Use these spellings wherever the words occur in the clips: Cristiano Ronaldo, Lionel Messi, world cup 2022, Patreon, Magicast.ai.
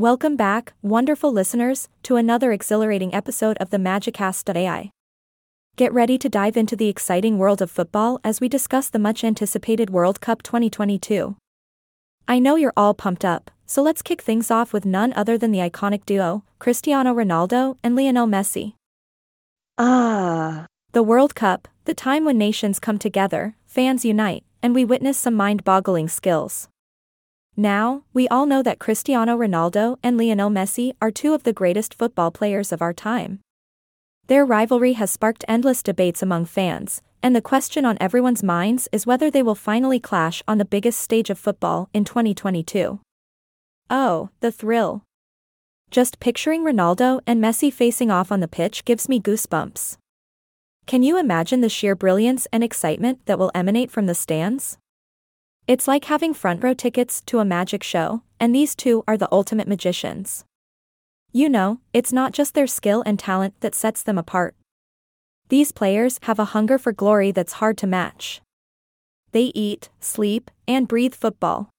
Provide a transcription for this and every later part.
Welcome back, wonderful listeners, to another exhilarating episode of the Magicast.ai. Get ready to dive into the exciting world of football as we discuss the much-anticipated World Cup 2022. I know you're all pumped up, so let's kick things off with none other than the iconic duo, Cristiano Ronaldo and Lionel Messi. The World Cup, the time when nations come together, fans unite, and we witness some mind-boggling skills. Now, we all know that Cristiano Ronaldo and Lionel Messi are two of the greatest football players of our time. Their rivalry has sparked endless debates among fans, and the question on everyone's minds is whether they will finally clash on the biggest stage of football in 2022. Oh, the thrill. Just picturing Ronaldo and Messi facing off on the pitch gives me goosebumps. Can you imagine the sheer brilliance and excitement that will emanate from the stands? It's like having front-row tickets to a magic show, and these two are the ultimate magicians. You know, it's not just their skill and talent that sets them apart. These players have a hunger for glory that's hard to match. They eat, sleep, and breathe football.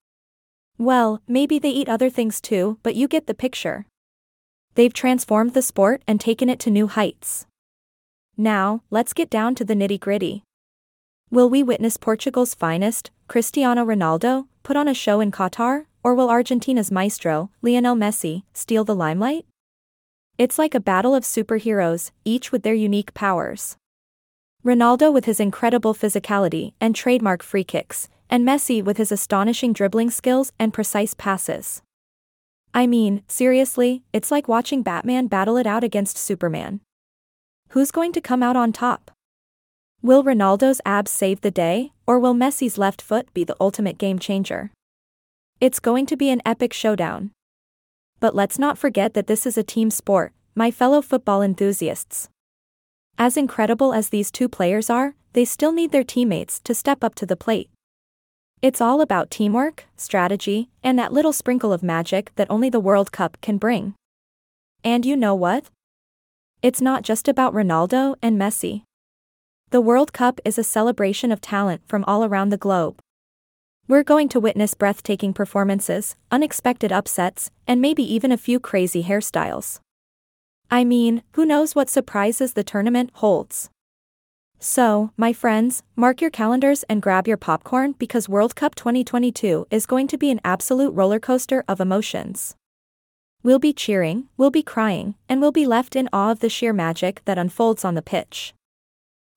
Well, maybe they eat other things too, but you get the picture. They've transformed the sport and taken it to new heights. Now, let's get down to the nitty-gritty. Will we witness Portugal's finest, Cristiano Ronaldo, put on a show in Qatar, or will Argentina's maestro, Lionel Messi, steal the limelight? It's like a battle of superheroes, each with their unique powers. Ronaldo with his incredible physicality and trademark free kicks, and Messi with his astonishing dribbling skills and precise passes. I mean, seriously, it's like watching Batman battle it out against Superman. Who's going to come out on top? Will Ronaldo's abs save the day, or will Messi's left foot be the ultimate game changer? It's going to be an epic showdown. But let's not forget that this is a team sport, my fellow football enthusiasts. As incredible as these two players are, they still need their teammates to step up to the plate. It's all about teamwork, strategy, and that little sprinkle of magic that only the World Cup can bring. And you know what? It's not just about Ronaldo and Messi. The World Cup is a celebration of talent from all around the globe. We're going to witness breathtaking performances, unexpected upsets, and maybe even a few crazy hairstyles. I mean, who knows what surprises the tournament holds? So, my friends, mark your calendars and grab your popcorn because World Cup 2022 is going to be an absolute rollercoaster of emotions. We'll be cheering, we'll be crying, and we'll be left in awe of the sheer magic that unfolds on the pitch.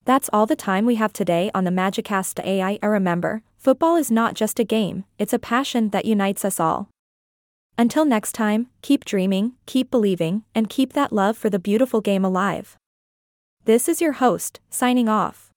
That's all the time we have today on the Magicast.ai. Remember, football is not just a game, it's a passion that unites us all. Until next time, keep dreaming, keep believing, and keep that love for the beautiful game alive. This is your host, signing off.